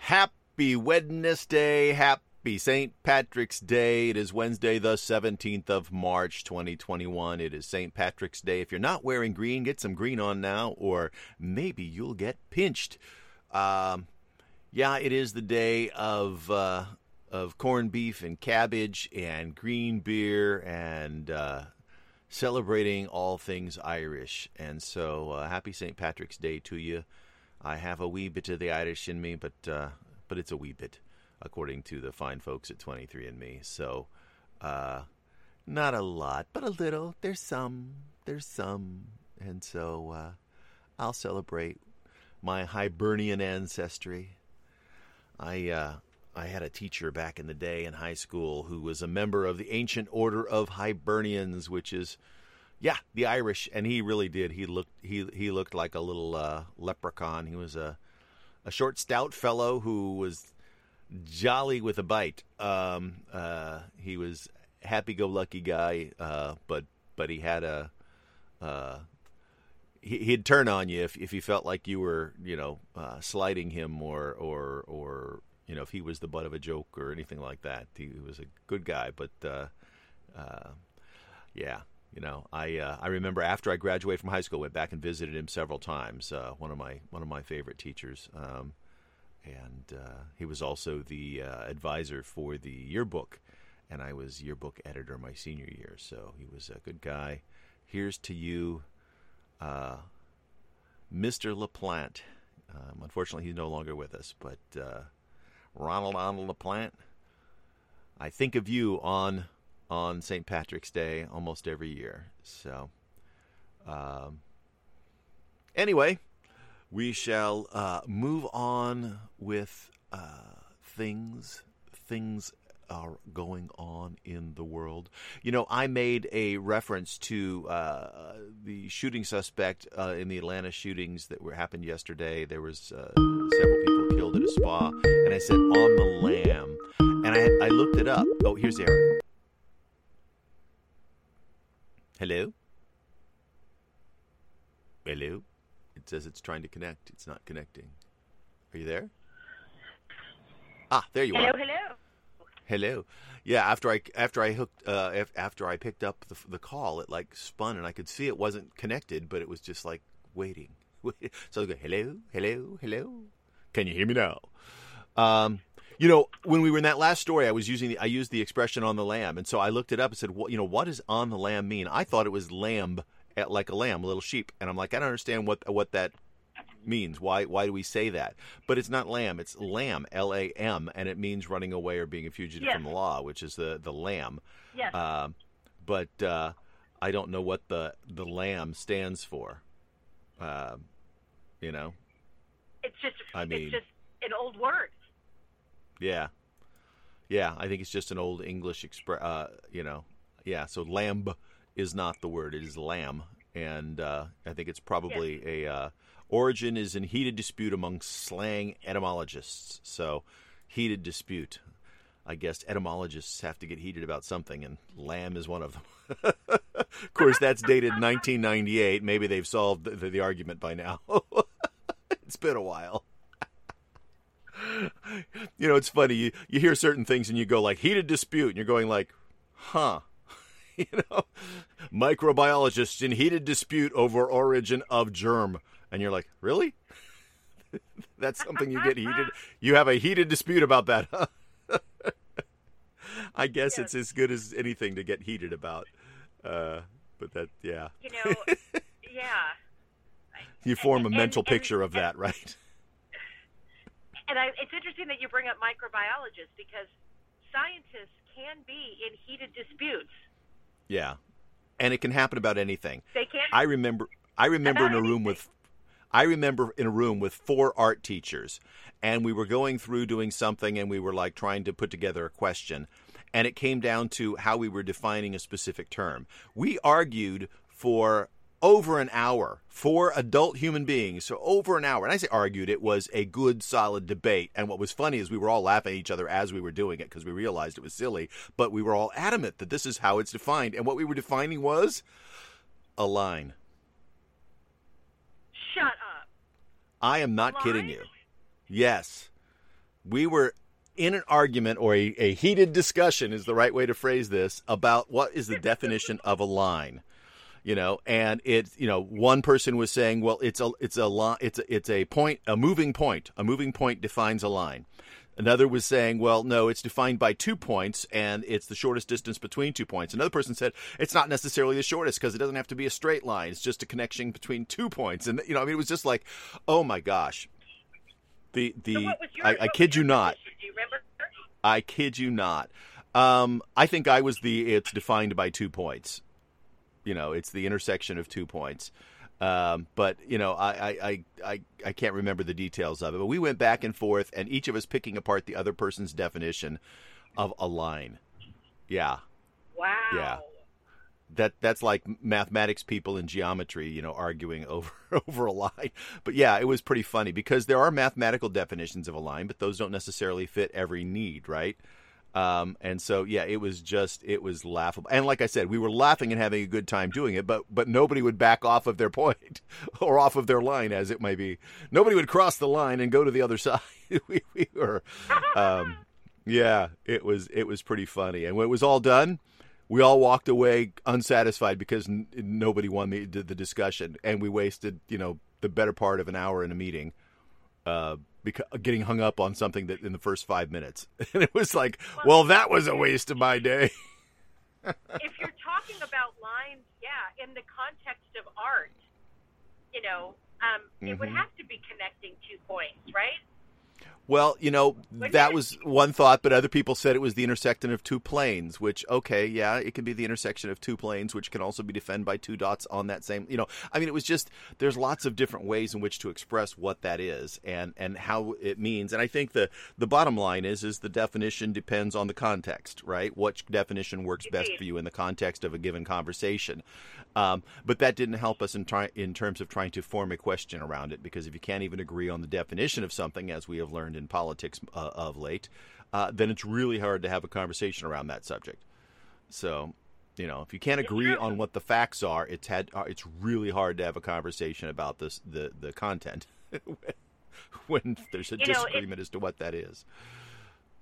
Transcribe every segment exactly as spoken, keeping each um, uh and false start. Happy Wednesday, happy Saint Patrick's Day. It is Wednesday, the seventeenth of March, twenty twenty-one. It is Saint Patrick's Day. If you're not wearing green, get some green on now, or maybe you'll get pinched. Um, yeah, it is the day of uh, of corned beef and cabbage and green beer and uh, celebrating all things Irish. And so, uh, happy Saint Patrick's Day to you. I have a wee bit of the Irish in me, but uh, but it's a wee bit, according to the fine folks at twenty-three and me. So, uh, not a lot, but a little. There's some. There's some. And so, uh, I'll celebrate my Hibernian ancestry. I uh, I had a teacher back in the day in high school who was a member of the Ancient Order of Hibernians, which is... Yeah, the Irish, and he really did. He looked he he looked like a little uh, leprechaun. He was a a short, stout fellow who was jolly with a bite. Um, uh, he was happy-go-lucky guy, uh, but but he had a uh, he, he'd turn on you if if he felt like you were you know uh, slighting him or or or you know if he was the butt of a joke or anything like that. He was a good guy, but uh, uh, yeah. You know, I uh, I remember after I graduated from high school, went back and visited him several times. Uh, one of my one of my favorite teachers, um, and uh, he was also the uh, advisor for the yearbook, and I was yearbook editor my senior year. So he was a good guy. Here's to you, uh, Mister LaPlante. Um, unfortunately, he's no longer with us, but uh, Ronald Ronald LaPlante. I think of you on. on Saint Patrick's Day almost every year. So, um, anyway, we shall uh, move on with uh, things. Things are going on in the world. You know, I made a reference to uh, the shooting suspect uh, in the Atlanta shootings that were happened yesterday. There was uh, several people killed at a spa, and I said, on the lam. And I, I looked it up. Oh, here's Aaron. Hello? Hello? It says it's trying to connect. It's not connecting. Are you there? Ah, there you hello, are. Hello, hello. Hello. Yeah, after I after I hooked uh, after I picked up the the call, it like spun and I could see it wasn't connected, but it was just like waiting. So I go, hello, hello, hello. Can you hear me now? Um You know, when we were in that last story, I was using the, I used the expression on the lamb. And so I looked it up and said, well, you know, what does on the lamb mean? I thought it was lamb, at, like a lamb, a little sheep. And I'm like, I don't understand what what that means. Why why do we say that? But it's not lamb. It's lamb, L A M. And it means running away or being a fugitive yes. from the law, which is the, the lamb. Yes. Uh, but uh, I don't know what the, the lamb stands for. Uh, you know? It's just I mean, it's just an old word. Yeah. Yeah, I think it's just an old English express, uh, you know. Yeah, so lamb is not the word. It is lamb. And uh, I think it's probably yeah. a uh, origin is in heated dispute among slang etymologists. So heated dispute. I guess etymologists have to get heated about something, and lamb is one of them. Of course, that's dated nineteen ninety-eight. Maybe they've solved the, the argument by now. It's been a while. You know, it's funny. You, you hear certain things and you go like heated dispute and you're going like, huh, you know, microbiologists in heated dispute over origin of germ. And you're like, really? That's something you get heated. You have a heated dispute about that, huh? I guess you know, it's as good as anything to get heated about. Uh, but that, yeah. You know, yeah. You form a and, mental and, picture and, of that, and, right? And I, it's interesting that you bring up microbiologists because scientists can be in heated disputes. Yeah, and it can happen about anything. They can. I remember. I remember in a room anything. with. I remember in a room with four art teachers, and we were going through doing something, and we were like trying to put together a question, and it came down to how we were defining a specific term. We argued for over an hour for adult human beings. So over an hour. And I say argued, it was a good, solid debate. And what was funny is we were all laughing at each other as we were doing it because we realized it was silly. But we were all adamant that this is how it's defined. And what we were defining was a line. Shut up. I am not line? kidding you. Yes. We were in an argument, or a, a heated discussion is the right way to phrase this, about what is the definition of a line. You know, and it's, you know, one person was saying, well, it's a, it's a line, it's a, it's a point, a moving point, a moving point defines a line. Another was saying, well, no, it's defined by two points and it's the shortest distance between two points. Another person said, it's not necessarily the shortest because it doesn't have to be a straight line. It's just a connection between two points. And, you know, I mean, it was just like, oh my gosh. The, the, so what was your, I, I kid you not. Do you remember? I kid you not. Um, I think I was the, it's defined by two points. You know, it's the intersection of two points. Um, but, you know, I, I, I, I can't remember the details of it. But we went back and forth, and each of us picking apart the other person's definition of a line. Yeah. Wow. Yeah. That That's like mathematics people in geometry, you know, arguing over, over a line. But, yeah, it was pretty funny because there are mathematical definitions of a line, but those don't necessarily fit every need, right? Um, and so, yeah, it was just, it was laughable. And like I said, we were laughing and having a good time doing it, but, but nobody would back off of their point or off of their line, as it might be. Nobody would cross the line and go to the other side. we, we were, um, yeah, it was, it was pretty funny. And when it was all done, we all walked away unsatisfied because n- nobody won the, the discussion. And we wasted, you know, the better part of an hour in a meeting, uh, Because getting hung up on something that in the first five minutes. And it was like, well, well that was a waste of my day. If you're talking about lines, yeah, in the context of art, you know, um, mm-hmm. it would have to be connecting two points, right? Well, you know, Wouldn't that it? was one thought, but other people said it was the intersection of two planes, which, okay, yeah, it can be the intersection of two planes, which can also be defined by two dots on that same, you know, I mean, it was just, there's lots of different ways in which to express what that is and, and how it means. And I think the, the bottom line is, is the definition depends on the context, right? What definition works best for you in the context of a given conversation. Um, but that didn't help us in, try- in terms of trying to form a question around it, because if you can't even agree on the definition of something, as we have learned in politics uh, of late, uh, then it's really hard to have a conversation around that subject. So, you know, if you can't agree on what the facts are, it's had uh, it's really hard to have a conversation about this the the content when there's a you disagreement know, as to what that is.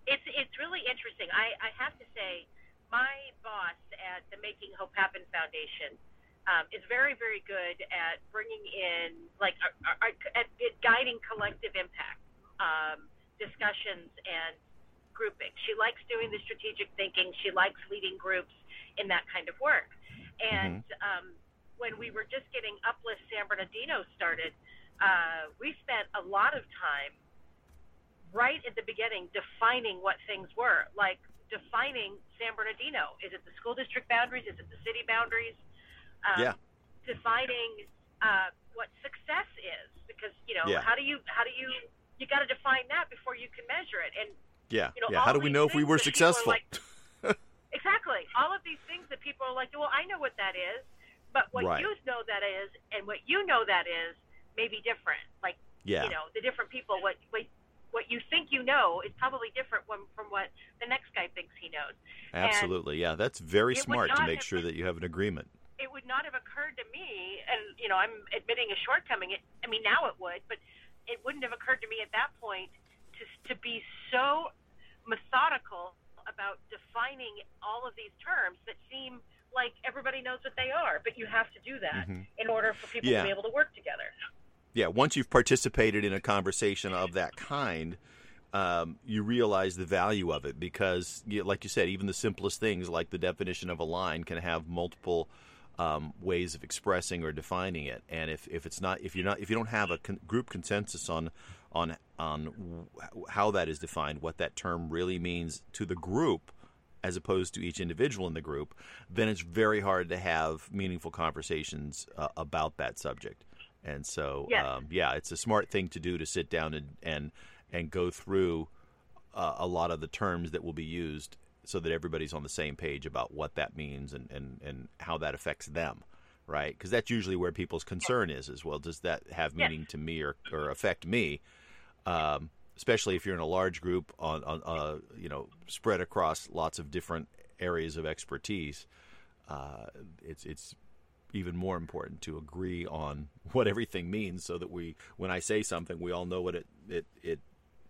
It's it's really interesting. I, I have to say, my boss at the Making Hope Happen Foundation um, is very very good at bringing in like our, our, at, at guiding collective impact. Um, discussions and grouping. She likes doing the strategic thinking. She likes leading groups in that kind of work. And mm-hmm. um, when we were just getting Uplist San Bernardino started, uh, we spent a lot of time right at the beginning defining what things were, like defining San Bernardino. Is it the school district boundaries? Is it the city boundaries? Um, yeah. Defining uh, what success is, because, you know, yeah. how do you how do you you got to define that before you can measure it. And yeah, you know, yeah. How do we know if we were successful? Like, exactly. All of these things that people are like, well, I know what that is, but what right. you know that is and what you know that is may be different. Like, yeah. you know, the different people, what, what what you think you know is probably different from, from what the next guy thinks he knows. Absolutely. And yeah, that's very smart to make sure been, that you have an agreement. It would not have occurred to me, and, you know, I'm admitting a shortcoming. It, I mean, now it would, but it wouldn't have occurred to me at that point to to be so methodical about defining all of these terms that seem like everybody knows what they are, but you have to do that mm-hmm. in order for people yeah. to be able to work together. Yeah, once you've participated in a conversation of that kind, um, you realize the value of it because, you, like you said, even the simplest things like the definition of a line can have multiple Um, ways of expressing or defining it, and if, if it's not if you're not if you don't have a con- group consensus on on on w- how that is defined, what that term really means to the group, as opposed to each individual in the group, then it's very hard to have meaningful conversations uh, about that subject. And so, yes. um, yeah, it's a smart thing to do to sit down and and and go through uh, a lot of the terms that will be used, so that everybody's on the same page about what that means and, and, and how that affects them. right? Because that's usually where people's concern is as well. Does that have meaning yes. to me or, or affect me? Um, especially if you're in a large group on, on uh, you know, spread across lots of different areas of expertise. Uh, it's it's even more important to agree on what everything means, so that we, when I say something, we all know what it it it.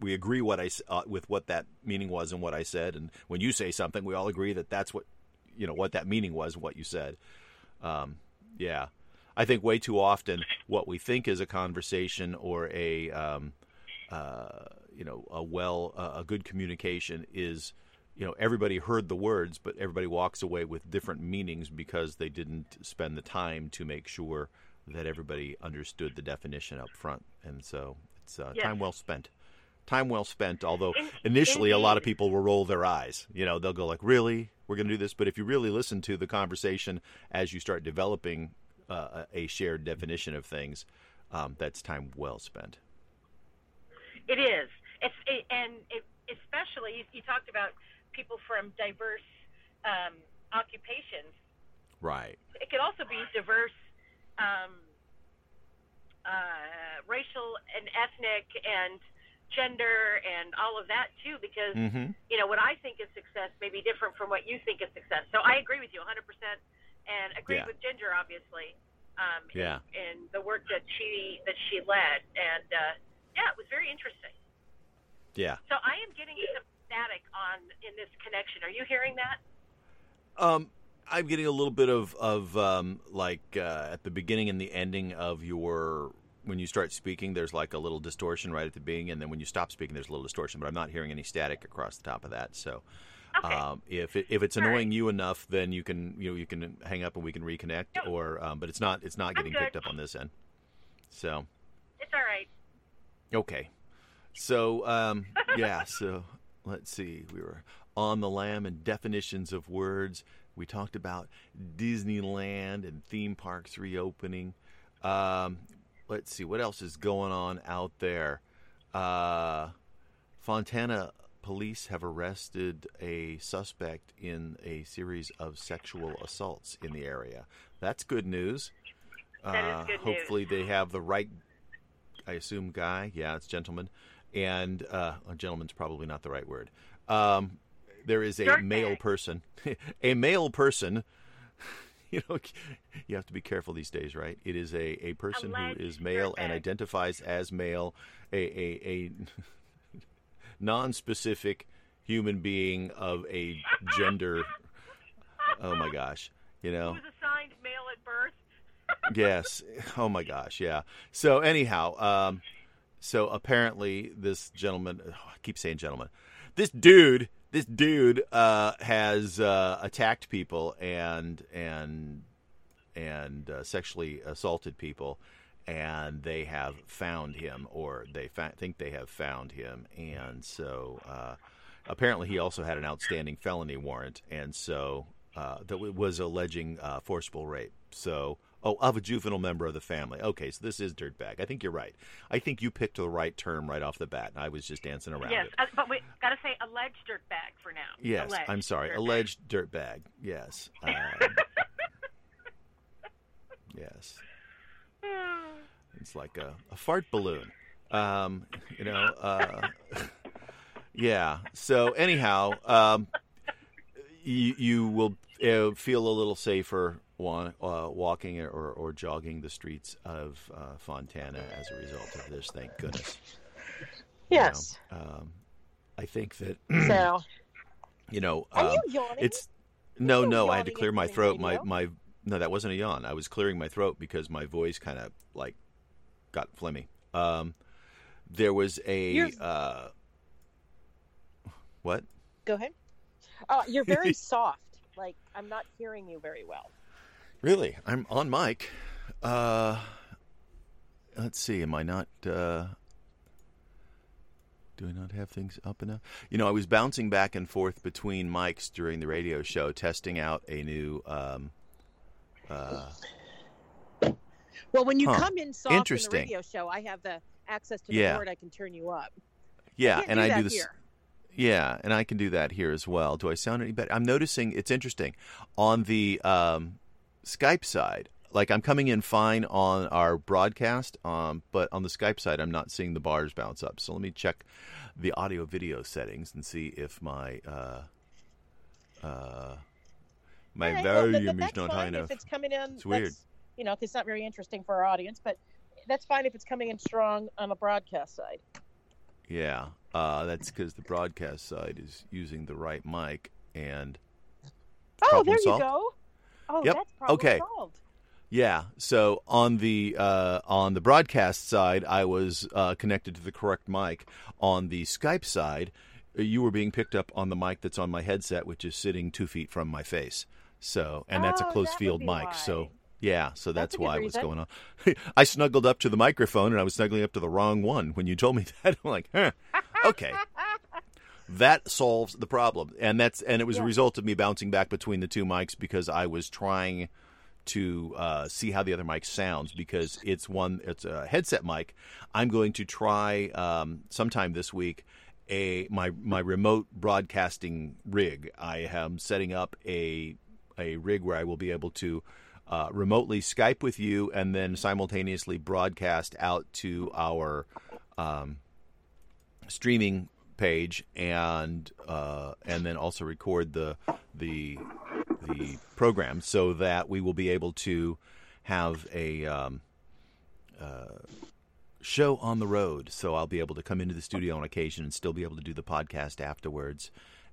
We agree what I uh, with what that meaning was and what I said, and when you say something, we all agree that that's what you know what that meaning was, what you said. Um, yeah, I think way too often what we think is a conversation or a um, uh, you know a well uh, a good communication is you know everybody heard the words, but everybody walks away with different meanings because they didn't spend the time to make sure that everybody understood the definition up front, and so it's uh, yes. time well spent. Time well spent, although initially a lot of people will roll their eyes. You know, they'll go like, really? We're going to do this? But if you really listen to the conversation as you start developing uh, a shared definition of things, um, that's time well spent. It is. It's, it, and it, especially, you, you talked about people from diverse um, occupations. Right. It could also be diverse um, uh, racial and ethnic and gender and all of that too, because mm-hmm. you know what I think is success may be different from what you think is success. So I agree with you one hundred percent, and agree yeah. with Ginger obviously. Um, yeah. And the work that she that she led, and uh, yeah, it was very interesting. Yeah. So I am getting some static on in this connection. Are you hearing that? Um, I'm getting a little bit of of um, like uh, at the beginning and the ending of your. When you start speaking, there's like a little distortion right at the beginning, and then when you stop speaking, there's a little distortion. But I'm not hearing any static across the top of that. So, okay. um, if it, if it's All annoying right. you enough, then you can you know you can hang up and we can reconnect. Nope. Or um, but it's not it's not getting picked up on this end. So it's all right. Okay. So um, yeah. So let's see. We were on the lam and definitions of words. We talked about Disneyland and theme parks reopening. Um, Let's see, what else is going on out there? Uh, Fontana police have arrested a suspect in a series of sexual assaults in the area. That's good news. Uh, that is good news. Hopefully they have the right, I assume, guy. Yeah, it's gentleman. And uh, oh, gentleman's probably not the right word. Um, there is a Dark male bag. person. a male person... You know, you have to be careful these days, right? It is a, a person Alleged who is male and identifies as male, a, a, a non-specific human being of a gender. Oh, my gosh. You know, who was assigned male at birth. Yes. Oh, my gosh. Yeah. So anyhow, um, so apparently this gentleman, oh, I keep saying gentleman, this dude. This dude uh, has uh, attacked people and and and uh, sexually assaulted people, and they have found him, or they fa- think they have found him. And so uh, apparently he also had an outstanding felony warrant, and so uh, that was alleging uh, forcible rape. So, oh, of a juvenile member of the family. Okay, so this is dirtbag. I think you're right. I think you picked the right term right off the bat, and I was just dancing around yes, it. Yes, but we got to say alleged dirtbag for now. Yes, alleged I'm sorry. Dirt alleged dirtbag. Yes. Um, yes. It's like a, a fart balloon. Um, you know, uh, yeah. So anyhow, um, you, you will uh, feel a little safer Uh, walking or, or jogging the streets of uh, Fontana as a result of this, thank goodness. Yes. You know, um, I think that, so, you know, um, are you yawning? It's no, no, I had to clear my throat. My, my, no, that wasn't a yawn. I was clearing my throat because my voice kind of like got phlegmy. Um, there was a, uh, what? Go ahead. Uh, you're very soft. Like, I'm not hearing you very well. Really? I'm on mic. Uh, let's see. Am I not... Uh, do I not have things up enough? You know, I was bouncing back and forth between mics during the radio show, testing out a new... Um, uh, well, when you huh. come in soft in the radio show, I have the access to the yeah. board. I can turn you up. Yeah, I and do I do this... Here. Yeah, and I can do that here as well. Do I sound any better? I'm noticing... It's interesting. On the... Um, Skype side, like I'm coming in fine on our broadcast, um, but on the Skype side, I'm not seeing the bars bounce up. So let me check the audio video settings and see if my uh, uh, my right, volume well, the, is not high enough. If it's coming in, it's weird. You know, it's not very interesting for our audience, but that's fine if it's coming in strong on the broadcast side. Yeah, uh, that's because the broadcast side is using the right mic and. Oh, there solved. You go. Oh, yep. That's problem okay. solved. Yeah. So on the uh, on the broadcast side, I was uh, connected to the correct mic. On the Skype side, you were being picked up on the mic that's on my headset, which is sitting two feet from my face. So, and that's oh, a closed that field mic. Why. So, yeah. So that's, that's why it was going on. I snuggled up to the microphone, and I was snuggling up to the wrong one when you told me that. I'm like, huh, okay. That solves the problem, and that's and it was yeah. a result of me bouncing back between the two mics because I was trying to uh, see how the other mic sounds because it's one it's a headset mic. I'm going to try um, sometime this week a my my remote broadcasting rig. I am setting up a a rig where I will be able to uh, remotely Skype with you and then simultaneously broadcast out to our um, streaming. Page and uh, and then also record the the the program so that we will be able to have a um, uh, show on the road. So I'll be able to come into the studio on occasion and still be able to do the podcast afterwards.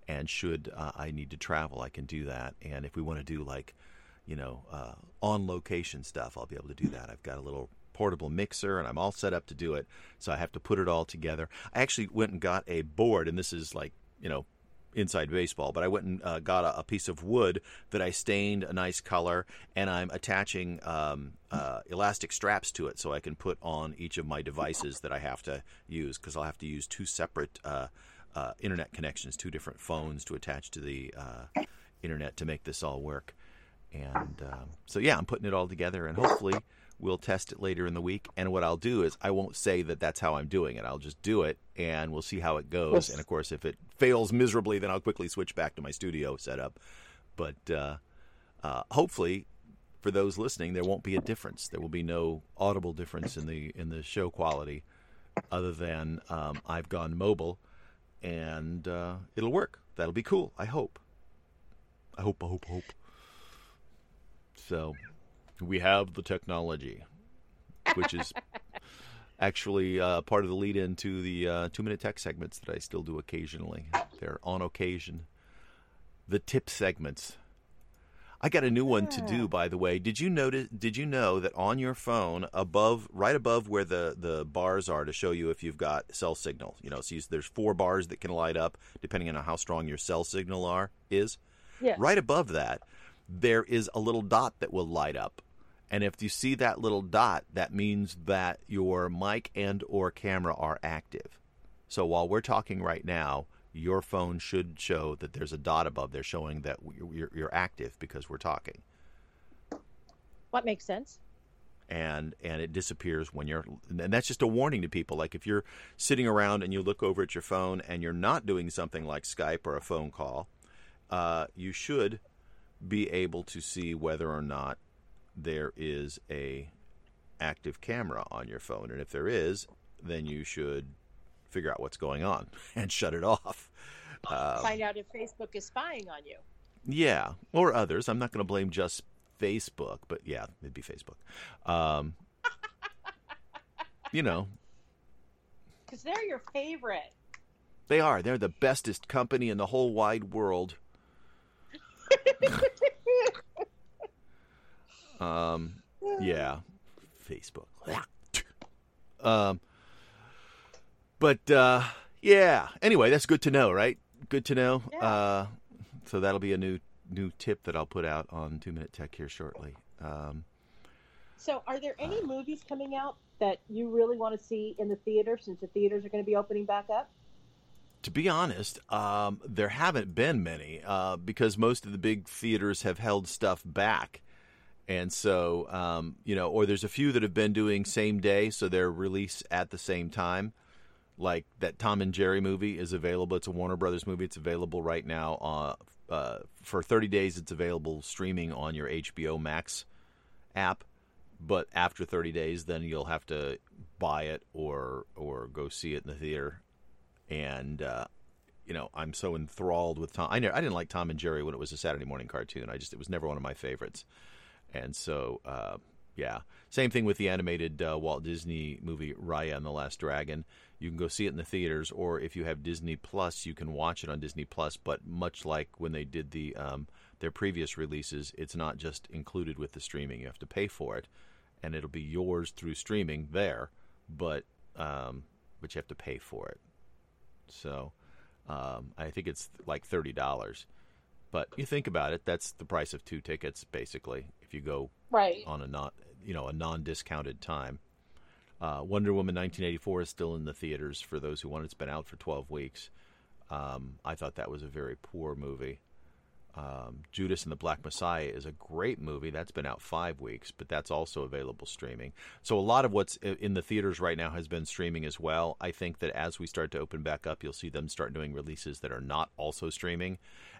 And should uh, I need to travel, I can do that. And if we want to do like you know uh, on location stuff, I'll be able to do that. I've got a little. Portable mixer, and I'm all set up to do it, so I have to put it all together. I actually went and got a board, and this is like, you know, inside baseball, but I went and uh, got a, a piece of wood that I stained a nice color, and I'm attaching um, uh, elastic straps to it so I can put on each of my devices that I have to use, because I'll have to use two separate uh, uh, internet connections, two different phones to attach to the uh, internet to make this all work. And um, so, yeah, I'm putting it all together, and hopefully... We'll test it later in the week. And what I'll do is I won't say that that's how I'm doing it. I'll just do it, and we'll see how it goes. Yes. And, of course, if it fails miserably, then I'll quickly switch back to my studio setup. But uh, uh, hopefully, for those listening, there won't be a difference. There will be no audible difference in the in the show quality other than um, I've gone mobile, and uh, it'll work. That'll be cool, I hope. I hope, I hope, I hope. So... We have the technology, which is actually uh, part of the lead-in to the uh, two-minute tech segments that I still do occasionally. They're on occasion. The tip segments. I got a new one to do, by the way. Did you notice? Did you know that on your phone, above, right above where the, the bars are to show you if you've got cell signal, you know, so you, there's four bars that can light up depending on how strong your cell signal are is. Yeah. Right above that, there is a little dot that will light up. And if you see that little dot, that means that your mic and or camera are active. So while we're talking right now, your phone should show that there's a dot above there showing that you're, you're active because we're talking. What makes sense? And and it disappears when you're... And that's just a warning to people. Like if you're sitting around and you look over at your phone and you're not doing something like Skype or a phone call, uh, you should... be able to see whether or not there is a active camera on your phone. And if there is, then you should figure out what's going on and shut it off. Um, Find out if Facebook is spying on you. Yeah, or others. I'm not going to blame just Facebook, but yeah, it'd be Facebook. Um, you know. Because they're your favorite. They are. They're the bestest company in the whole wide world. um yeah Facebook um but uh yeah anyway that's good to know right good to know yeah. uh so that'll be a new new tip that I'll put out on Two Minute Tech here shortly. Um so are there any uh, movies coming out that you really want to see in the theater since the theaters are going to be opening back up? To be honest, um, there haven't been many uh, because most of the big theaters have held stuff back. And so, um, you know, or there's a few that have been doing same day, so they're released at the same time. Like that Tom and Jerry movie is available. It's a Warner Brothers movie. It's available right now. Uh, uh, for thirty days, it's available streaming on your H B O Max app. But after thirty days, then you'll have to buy it or or go see it in the theater. And, uh, you know, I'm so enthralled with Tom. I never, I didn't like Tom and Jerry when it was a Saturday morning cartoon. I just it was never one of my favorites. And so, uh, yeah. Same thing with the animated uh, Walt Disney movie Raya and the Last Dragon. You can go see it in the theaters, or if you have Disney Plus, you can watch it on Disney Plus. But much like when they did the um, their previous releases, it's not just included with the streaming. You have to pay for it, and it'll be yours through streaming there, but um, but you have to pay for it. So um, I think it's like thirty dollars. But you think about it, that's the price of two tickets, basically, if you go right on a non, you know, a non-discounted time. Uh, Wonder Woman nineteen eighty-four is still in the theaters for those who want it. It's been out for twelve weeks. Um, I thought that was a very poor movie. Um, Judas and the Black Messiah is a great movie. That's been out five weeks, but that's also available streaming. So a lot of what's in the theaters right now has been streaming as well. I think that as we start to open back up, you'll see them start doing releases that are not also streaming,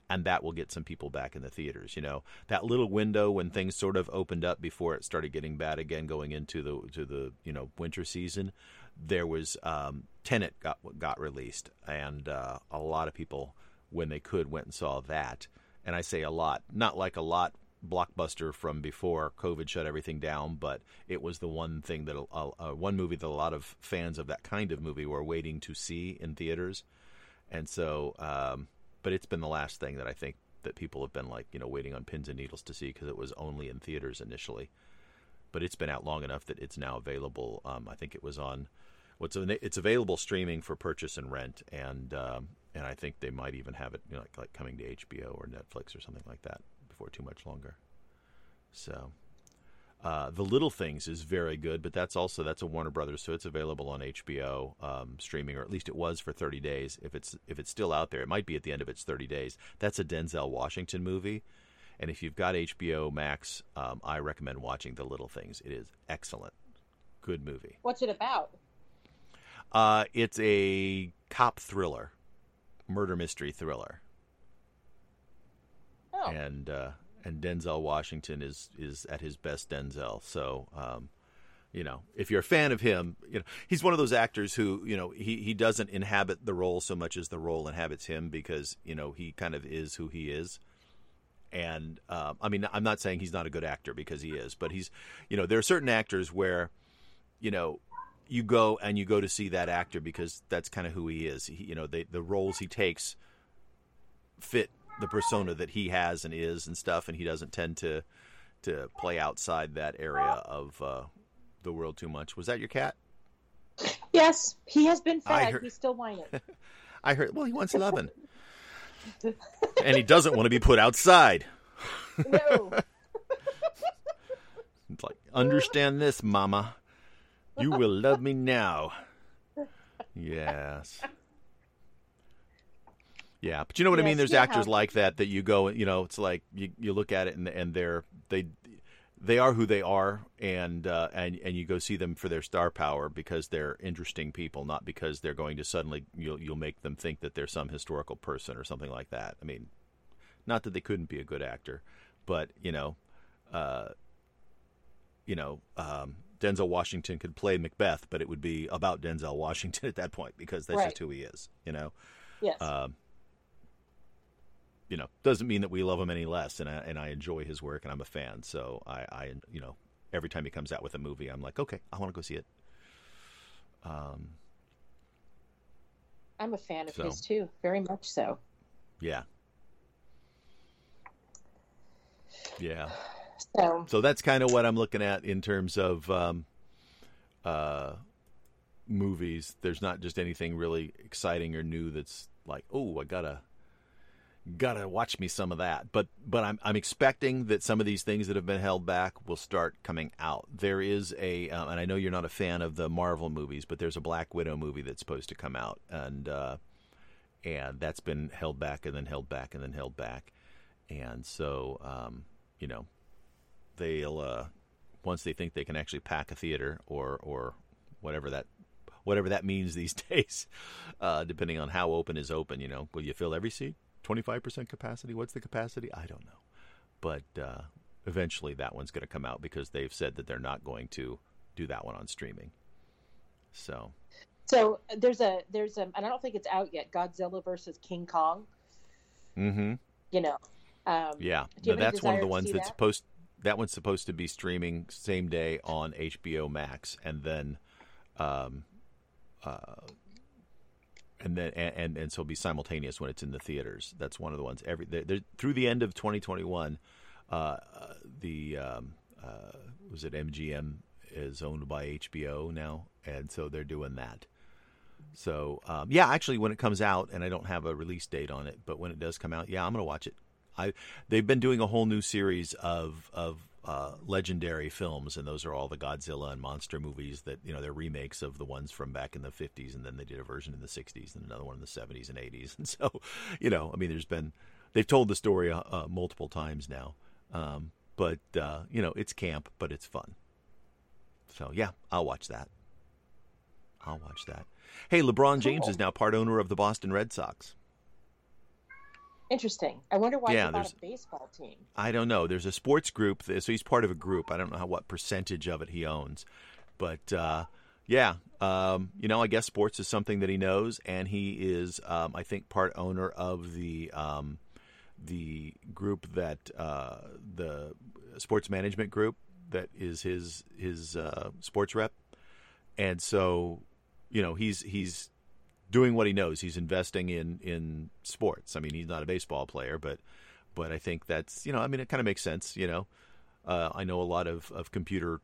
and that will get some people back in the theaters. You know, that little window when things sort of opened up before it started getting bad again, going into the to the you know winter season, there was um, Tenet got got released, and uh, a lot of people when they could went and saw that. And I say a lot, not like a lot blockbuster from before COVID shut everything down, but it was the one thing that uh, uh, one movie that a lot of fans of that kind of movie were waiting to see in theaters. And so, um, but it's been the last thing that I think that people have been like, you know, waiting on pins and needles to see because it was only in theaters initially. But it's been out long enough that it's now available. Um, I think it was on what's well, it's available streaming for purchase and rent, and um, and I think they might even have it you know, like, like coming to H B O or Netflix or something like that before too much longer. So uh, The Little Things is very good, but that's also that's a Warner Brothers, so it's available on H B O um, streaming, or at least it was for thirty days. If it's if it's still out there, it might be at the end of its thirty days. That's a Denzel Washington movie, and if you've got H B O Max, um, I recommend watching The Little Things. It is excellent. Good movie. What's it about? Uh, it's a cop thriller. Murder mystery thriller. Oh. And uh, and Denzel Washington is is at his best Denzel. So, um, you know, if you're a fan of him, you know, he's one of those actors who, you know, he, he doesn't inhabit the role so much as the role inhabits him because, you know, he kind of is who he is. And uh, I mean, I'm not saying he's not a good actor because he is, but he's, you know, there are certain actors where, you know, you go and you go to see that actor because that's kind of who he is. He, you know, they, the roles he takes fit the persona that he has and is and stuff, and he doesn't tend to to play outside that area of uh, the world too much. Was that your cat? Yes, he has been fed. Heard... He's still whining. I heard. Well, he wants loving, and he doesn't want to be put outside. No. It's like, understand this, Mama. You will love me now. Yes. Yeah, but you know what yes, I mean? There's yeah. actors like that that you go, you know, it's like you, you look at it and and they're they they are who they are, and uh, and and you go see them for their star power because they're interesting people, not because they're going to suddenly you'll you'll make them think that they're some historical person or something like that. I mean, not that they couldn't be a good actor, but you know, uh, you know. Um, Denzel Washington could play Macbeth, but it would be about Denzel Washington at that point because that's right. just who he is, you know? Yes. Um, you know, doesn't mean that we love him any less, and I, and I enjoy his work, and I'm a fan. So I, I, you know, every time he comes out with a movie, I'm like, okay, I want to go see it. Um, I'm a fan of so. his too, very much so. Yeah. Yeah. So. so that's kind of what I'm looking at in terms of um, uh, movies. There's not just anything really exciting or new that's like, oh, I gotta gotta watch me some of that. But but I'm I'm expecting that some of these things that have been held back will start coming out. There is a, um, and I know you're not a fan of the Marvel movies, but there's a Black Widow movie that's supposed to come out, and uh, and that's been held back and then held back and then held back, and so um, you know. They'll uh, once they think they can actually pack a theater or or whatever that whatever that means these days, uh, depending on how open is open. You know, will you fill every seat? twenty-five percent capacity? What's the capacity? I don't know, but uh, eventually that one's going to come out because they've said that they're not going to do that one on streaming. So, so there's a there's a, and I don't think it's out yet. Godzilla versus King Kong. Mm-hmm. You know. Um, yeah, no, that's one of the ones that's that? supposed that one's supposed to be streaming same day on H B O Max, and then, um, uh, and then and, and and so it'll be simultaneous when it's in the theaters. That's one of the ones. Every they're, they're, through the end of twenty twenty-one, uh, the um, uh, was it M G M is owned by H B O now, and so they're doing that. So um, yeah, actually, when it comes out, and I don't have a release date on it, but when it does come out, yeah, I'm gonna watch it. I, they've been doing a whole new series of of uh, legendary films, and those are all the Godzilla and monster movies that, you know, they're remakes of the ones from back in the fifties, and then they did a version in the sixties and another one in the seventies and eighties. And so, you know, I mean, there's been, they've told the story uh, multiple times now, um, but, uh, you know, it's camp, but it's fun. So, yeah, I'll watch that. I'll watch that. Hey, LeBron James cool. is now part owner of the Boston Red Sox. Interesting. I wonder why yeah, there's a baseball team. I don't know. There's a sports group, so he's part of a group. I don't know how, what percentage of it he owns, but uh, yeah, um, you know, I guess sports is something that he knows, and he is, um, I think, part owner of the um, the group that uh, the sports management group that is his his uh, sports rep, and so, you know, he's he's. doing what he knows. He's investing in, in sports. I mean, he's not a baseball player, but but I think that's, you know, I mean, it kind of makes sense, you know. Uh, I know a lot of, of computer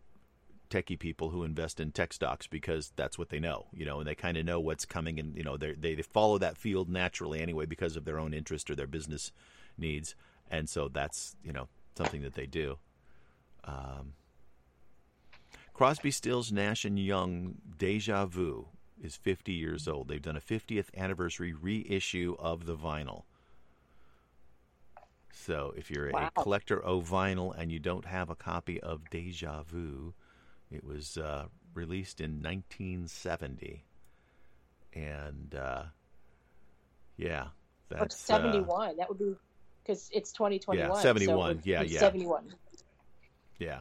techie people who invest in tech stocks because that's what they know, you know, and they kind of know what's coming, and, you know, they they follow that field naturally anyway because of their own interest or their business needs. And so that's, you know, something that they do. Um, Crosby, Stills, Nash and Young, Deja Vu is fifty years old. They've done a fiftieth anniversary reissue of the vinyl. So if you're wow. a collector of vinyl and you don't have a copy of Deja Vu, it was uh, released in nineteen seventy. And uh, yeah, that's seventy-one. Uh, that would be, because it's twenty twenty-one. Yeah, seventy-one. So yeah, yeah. seventy-one. Yeah.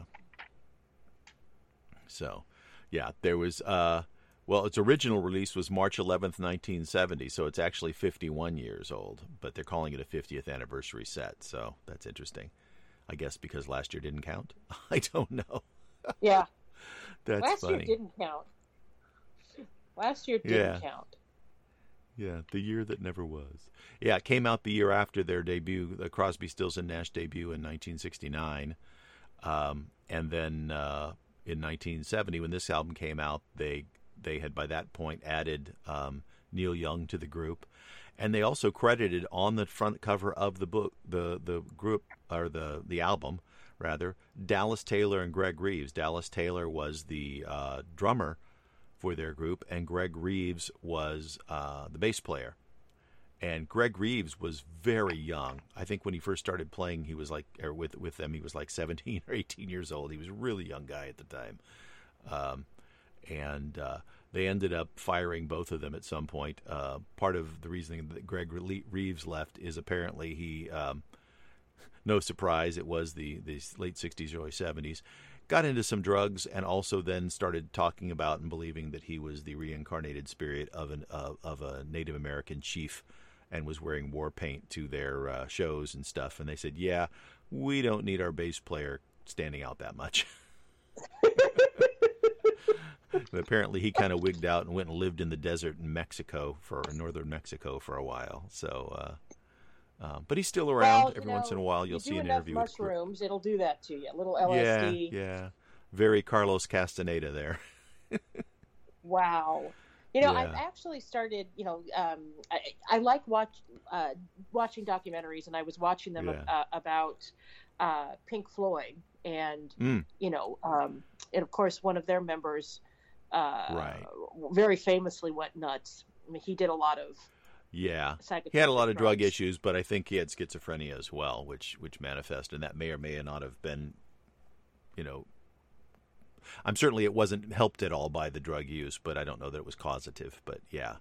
So, yeah, there was... Uh, Well, its original release was March eleventh, nineteen seventy, so it's actually fifty-one years old, but they're calling it a fiftieth anniversary set, so that's interesting. I guess because last year didn't count? I don't know. Yeah. That's last funny. year didn't count. Last year didn't yeah. count. Yeah, the year that never was. Yeah, it came out the year after their debut, the Crosby, Stills, and Nash debut in nineteen sixty-nine, um, and then uh, in nineteen seventy, when this album came out, they... They had, by that point, added um, Neil Young to the group. And they also credited on the front cover of the book, the the group, or the, the album, rather, Dallas Taylor and Greg Reeves. Dallas Taylor was the uh, drummer for their group, and Greg Reeves was uh, the bass player. And Greg Reeves was very young. I think when he first started playing, he was like, or with, with them, he was like seventeen or eighteen years old. He was a really young guy at the time. Um And uh, they ended up firing both of them at some point. Uh, part of the reason that Greg Reeves left is apparently he, um, no surprise, it was the, the late sixties, early seventies, got into some drugs and also then started talking about and believing that he was the reincarnated spirit of an uh, of a Native American chief and was wearing war paint to their uh, shows and stuff. And they said, yeah, we don't need our bass player standing out that much. But apparently he kind of wigged out and went and lived in the desert in Mexico for northern Mexico for a while. So, uh, uh, but he's still around. Well, every know, once in a while, you'll you see an interview. Mushrooms, with... it'll do that to you. A little L S D. Yeah, yeah. Very Carlos Castaneda there. Wow. You know, yeah. I've actually started. You know, um, I, I like watch uh, watching documentaries, and I was watching them yeah. ab- uh, about uh, Pink Floyd, and mm. you know, um, and of course, one of their members. Uh, right. Very famously went nuts. I mean, he did a lot of yeah. He had a lot of drugs. drug issues, but I think he had schizophrenia as well, which which manifested, and that may or may not have been, you know. I'm certainly it wasn't helped at all by the drug use, but I don't know that it was causative. But yeah,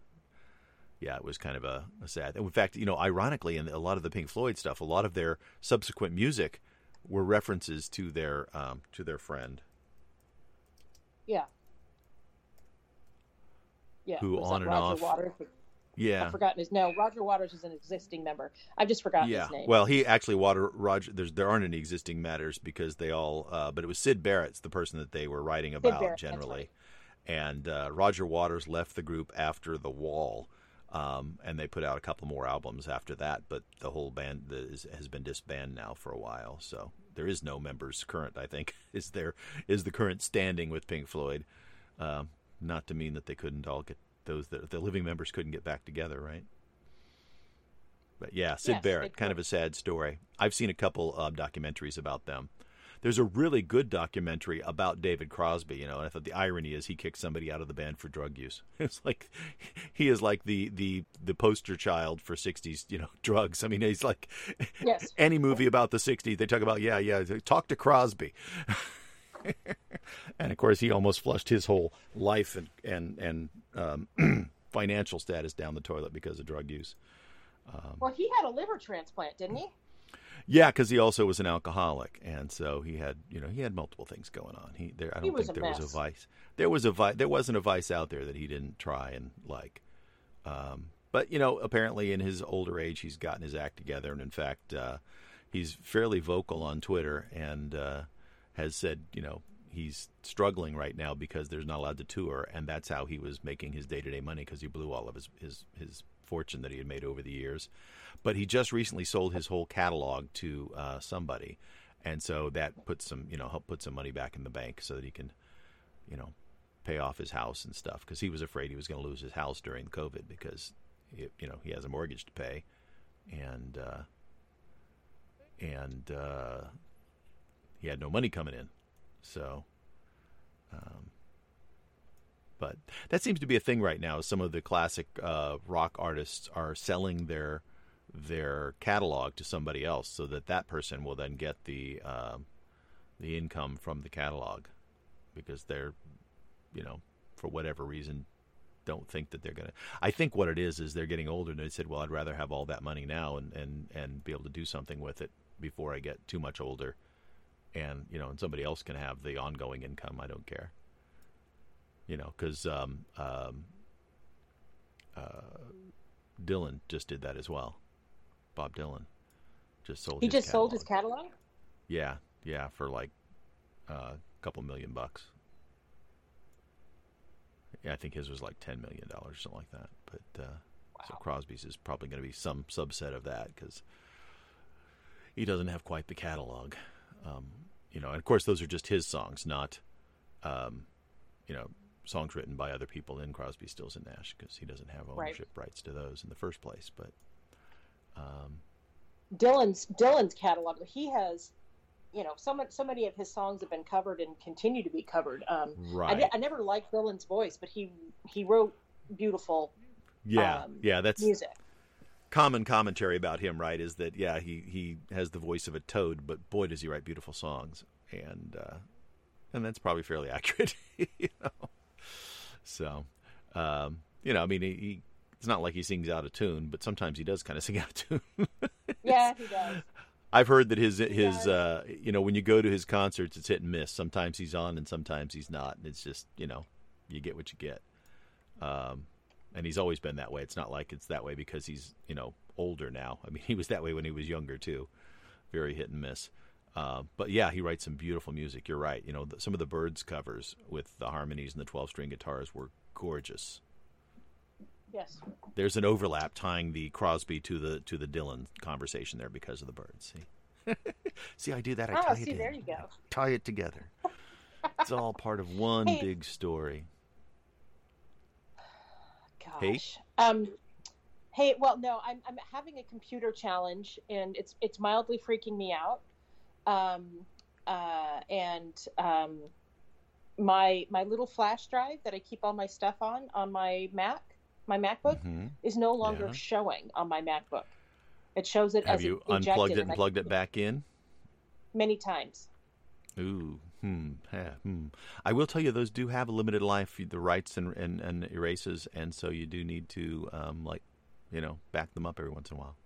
yeah, it was kind of a, a sad. In fact, you know, ironically, in a lot of the Pink Floyd stuff, a lot of their subsequent music were references to their um, to their friend. Yeah. Yeah. Who on like and Roger off? Waters. Yeah, I've forgotten his name. Roger Waters is an existing member. I've just forgotten yeah. his name. Well, he actually Water Roger. There's there aren't any existing matters because they all. Uh, but it was Syd Barrett's the person that they were writing about Barrett, generally, right. and uh, Roger Waters left the group after The Wall, um, and they put out a couple more albums after that. But the whole band is, has been disbanded now for a while, so there is no members current. I think is there is the current standing with Pink Floyd. Uh, not to mean that they couldn't all get. Those that the living members couldn't get back together, right? But yeah, Syd yes, Barrett, kind of a sad story. I've seen a couple um, documentaries about them. There's a really good documentary about David Crosby, you know, and I thought the irony is he kicked somebody out of the band for drug use. It's like he is like the the the poster child for sixties, you know, drugs. I mean, he's like yes. any movie about the sixties, they talk about yeah, yeah, talk to Crosby. And of course, he almost flushed his whole life and and and um, financial status down the toilet because of drug use. Um, well, he had a liver transplant, didn't he? Yeah, because he also was an alcoholic, and so he had you know he had multiple things going on. He there I don't think there mess. was a vice. There was a vice. There wasn't a vice out there that he didn't try and like. Um, but you know, apparently in his older age, he's gotten his act together, and in fact, uh, he's fairly vocal on Twitter and uh, has said you know. He's struggling right now because there's not allowed to tour, and that's how he was making his day-to-day money because he blew all of his, his his fortune that he had made over the years. But he just recently sold his whole catalog to uh, somebody, and so that put some you know helped put some money back in the bank so that he can you know pay off his house and stuff because he was afraid he was going to lose his house during COVID because it, you know he has a mortgage to pay, and uh, and uh, he had no money coming in. So, um, but that seems to be a thing right now. Some of the classic uh, rock artists are selling their their catalog to somebody else, so that that person will then get the um, the income from the catalog, because they're, you know, for whatever reason, don't think that they're gonna. I think what it is is they're getting older, and they said, "Well, I'd rather have all that money now and and, and be able to do something with it before I get too much older." And, you know, and somebody else can have the ongoing income. I don't care. You know, because um, um, uh, Dylan just did that as well. Bob Dylan just sold. He his just catalog. sold his catalog. Yeah, yeah, for like uh, a couple million bucks. Yeah, I think his was like ten million dollars, something like that. But uh, wow. So Crosby's is probably going to be some subset of that because he doesn't have quite the catalog. Um, you know, and of course, those are just his songs, not, um, you know, songs written by other people in Crosby, Stills, and Nash, because he doesn't have ownership right. rights to those in the first place. But um, Dylan's Dylan's catalog, he has, you know, so much, so many of his songs have been covered and continue to be covered. Um, right. I, I never liked Dylan's voice, but he he wrote beautiful. Yeah, um, yeah, that's music. Common commentary about him, right, is that, yeah, he, he has the voice of a toad, but boy, does he write beautiful songs. And uh, and that's probably fairly accurate, you know. So, um, you know, I mean, he, he, it's not like he sings out of tune, but sometimes he does kind of sing out of tune. Yeah, he does. I've heard that his, his uh, you know, when you go to his concerts, it's hit and miss. Sometimes he's on and sometimes he's not. It's just, you know, you get what you get. Um And he's always been that way. It's not like it's that way because he's, you know, older now. I mean, he was that way when he was younger, too. Very hit and miss. Uh, but, yeah, he writes some beautiful music. You're right. You know, the, some of the Byrds covers with the harmonies and the twelve-string guitars were gorgeous. Yes. There's an overlap tying the Crosby to the to the Dylan conversation there because of the Byrds. See, see I do that. I tie oh, see, it there in. you go. I tie it together. It's all part of one hey. big story. Gosh. Um, hey, well, no, I'm I'm having a computer challenge, and it's it's mildly freaking me out. Um, uh, and um, my my little flash drive that I keep all my stuff on on my Mac, my MacBook, mm-hmm. is no longer yeah. showing on my MacBook. It shows it Have as Have you ejected unplugged it and, and plugged it back in? Many times. Ooh. Hmm. Yeah, hmm. I will tell you, those do have a limited life, the writes and, and, and erases, and so you do need to, um, like, you know, back them up every once in a while.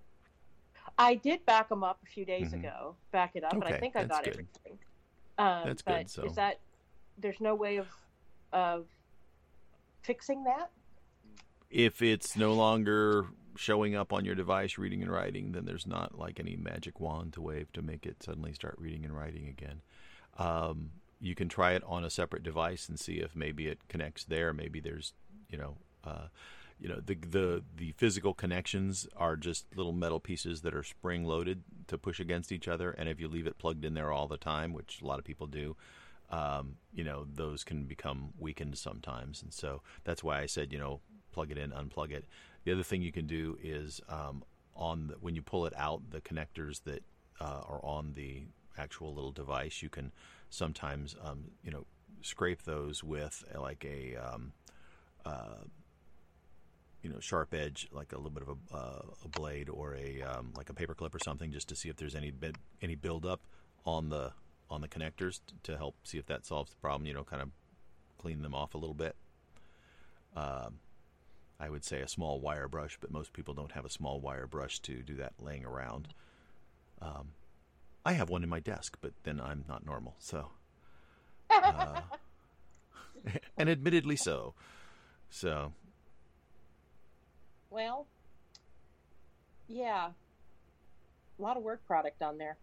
I did back them up a few days mm-hmm. ago, back it up, okay, and I think I got good. everything. Um, that's but good. So is that there's no way of of fixing that? If it's no longer showing up on your device reading and writing, then there's not like any magic wand to wave to make it suddenly start reading and writing again. Um, you can try it on a separate device and see if maybe it connects there. Maybe there's, you know, uh, you know, the, the, the physical connections are just little metal pieces that are spring loaded to push against each other. And if you leave it plugged in there all the time, which a lot of people do, um, you know, those can become weakened sometimes. And so that's why I said, you know, plug it in, unplug it. The other thing you can do is um, on the, when you pull it out, the connectors that uh, are on the actual little device, you can sometimes, um, you know, scrape those with like a, um, uh, you know, sharp edge, like a little bit of a, uh, a blade or a um, like a paper clip or something, just to see if there's any bit, any buildup on the on the connectors to, to help see if that solves the problem. You know, kind of clean them off a little bit. Um, I would say a small wire brush, but most people don't have a small wire brush to do that laying around. Um, I have one in my desk, but then I'm not normal, so. Uh, and admittedly so. So. Well, yeah. A lot of work product on there.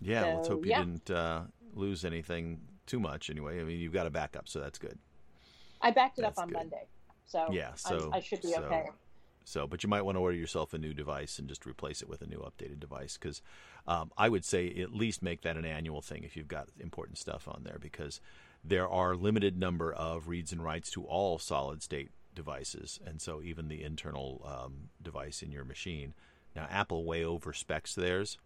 Yeah, so, let's hope you yeah. didn't uh, lose anything too much anyway. I mean, you've got a backup, so that's good. I backed it that's up on good. Monday. So, yeah, so I, I should be so, okay. So, but you might want to order yourself a new device and just replace it with a new updated device, because um, I would say at least make that an annual thing if you've got important stuff on there, because there are limited number of reads and writes to all solid state devices. And so even the internal um, device in your machine. Now, Apple way over specs theirs.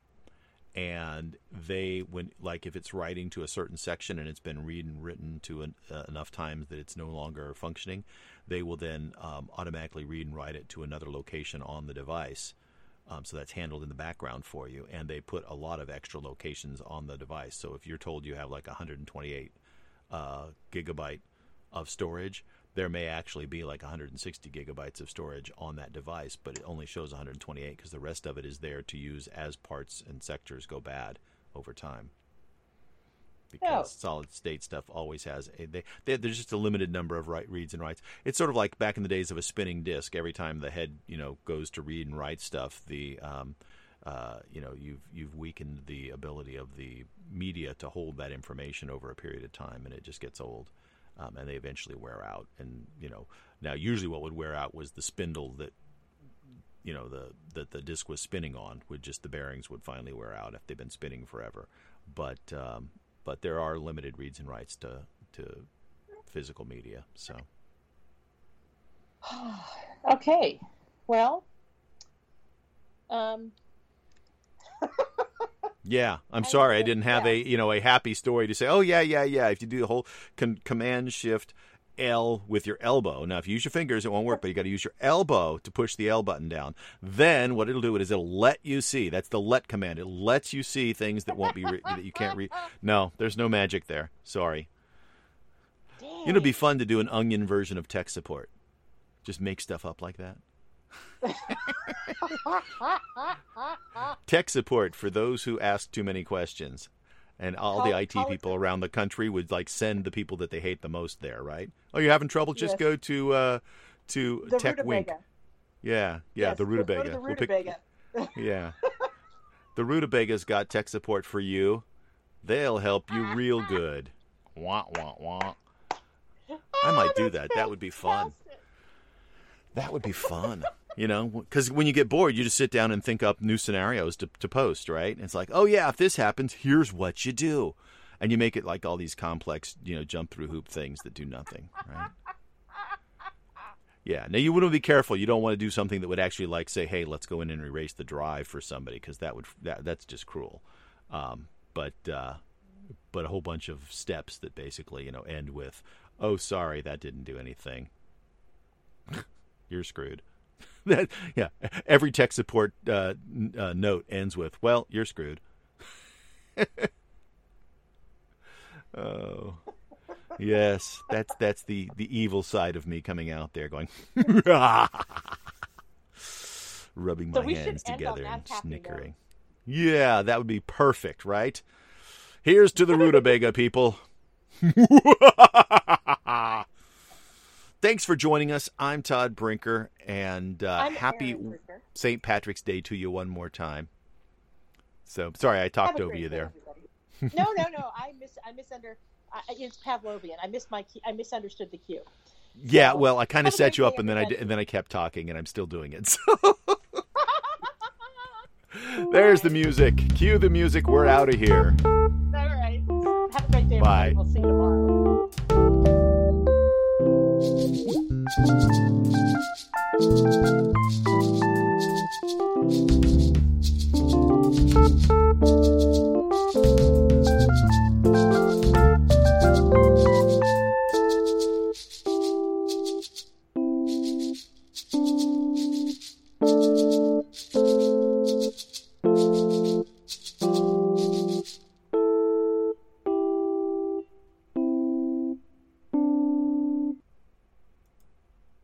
And they, when like if it's writing to a certain section and it's been read and written to an, uh, enough times that it's no longer functioning, they will then um, automatically read and write it to another location on the device. Um, so that's handled in the background for you. And they put a lot of extra locations on the device. So if you're told you have like one hundred twenty-eight uh, gigabyte of storage, there may actually be like one hundred sixty gigabytes of storage on that device, but it only shows one hundred twenty-eight because the rest of it is there to use as parts and sectors go bad over time. Because oh. solid state stuff always has a, they, they, there's just a limited number of write, reads and writes. It's sort of like back in the days of a spinning disc. Every time the head, you know, goes to read and write stuff, the um, uh, you know, you've you've weakened the ability of the media to hold that information over a period of time, and it just gets old. Um, and they eventually wear out. And, you know, now usually what would wear out was the spindle that, you know, the that the disc was spinning on. Would just the bearings would finally wear out if they've been spinning forever. But um, but there are limited reads and writes to to physical media. So. Okay. Well. Um. Yeah, I'm I sorry. Did, I didn't have yeah. a you know a happy story to say. Oh yeah, yeah, yeah. If you do the whole con- command shift L with your elbow. Now, if you use your fingers, it won't work. But you got to use your elbow to push the L button down. Then what it'll do is it'll let you see. That's the let command. It lets you see things that won't be re- that you can't read. No, there's no magic there. Sorry. Dang. It'll be fun to do an onion version of tech support. Just make stuff up like that. Tech support for those who ask too many questions, and all call, the I T people it. Around the country would like send the people that they hate the most there, right? Oh, you're having trouble? Just yes. go to uh, to the Tech Wink. Yeah, yeah, yes, the Rutabaga. Go to the Rutabaga. We'll pick, yeah, the Rutabaga's got tech support for you. They'll help you real good. Wah wah wah. Oh, I might do that. Fantastic. That would be fun. That would be fun, you know, because when you get bored, you just sit down and think up new scenarios to, to post, right? And it's like, oh, yeah, if this happens, here's what you do. And you make it like all these complex, you know, jump through hoop things that do nothing, right? Yeah. Now, you want to be careful. You don't want to do something that would actually like say, hey, let's go in and erase the drive for somebody, because that would that, that's just cruel. Um, but uh, but a whole bunch of steps that basically, you know, end with, oh, sorry, that didn't do anything. You're screwed. That, yeah. Every tech support uh, uh, note ends with, well, you're screwed. Oh, yes. That's that's the, the evil side of me coming out there going, rubbing so my hands together and snickering. Note. Yeah, that would be perfect, right? Here's to the rutabaga, people. Thanks for joining us. I'm Todd Brinker, and uh, happy Saint Patrick's Day to you one more time. So sorry I talked over you there. no, no, no. I mis I misunder. I, it's Pavlovian. I missed my. Key, I misunderstood the cue. Yeah, so, well, I kind of set you up, and then I did, and then I kept talking, and I'm still doing it. So there's the music. Cue the music. We're out of here. All right. Have a great day. Bye. Everybody. We'll see you tomorrow.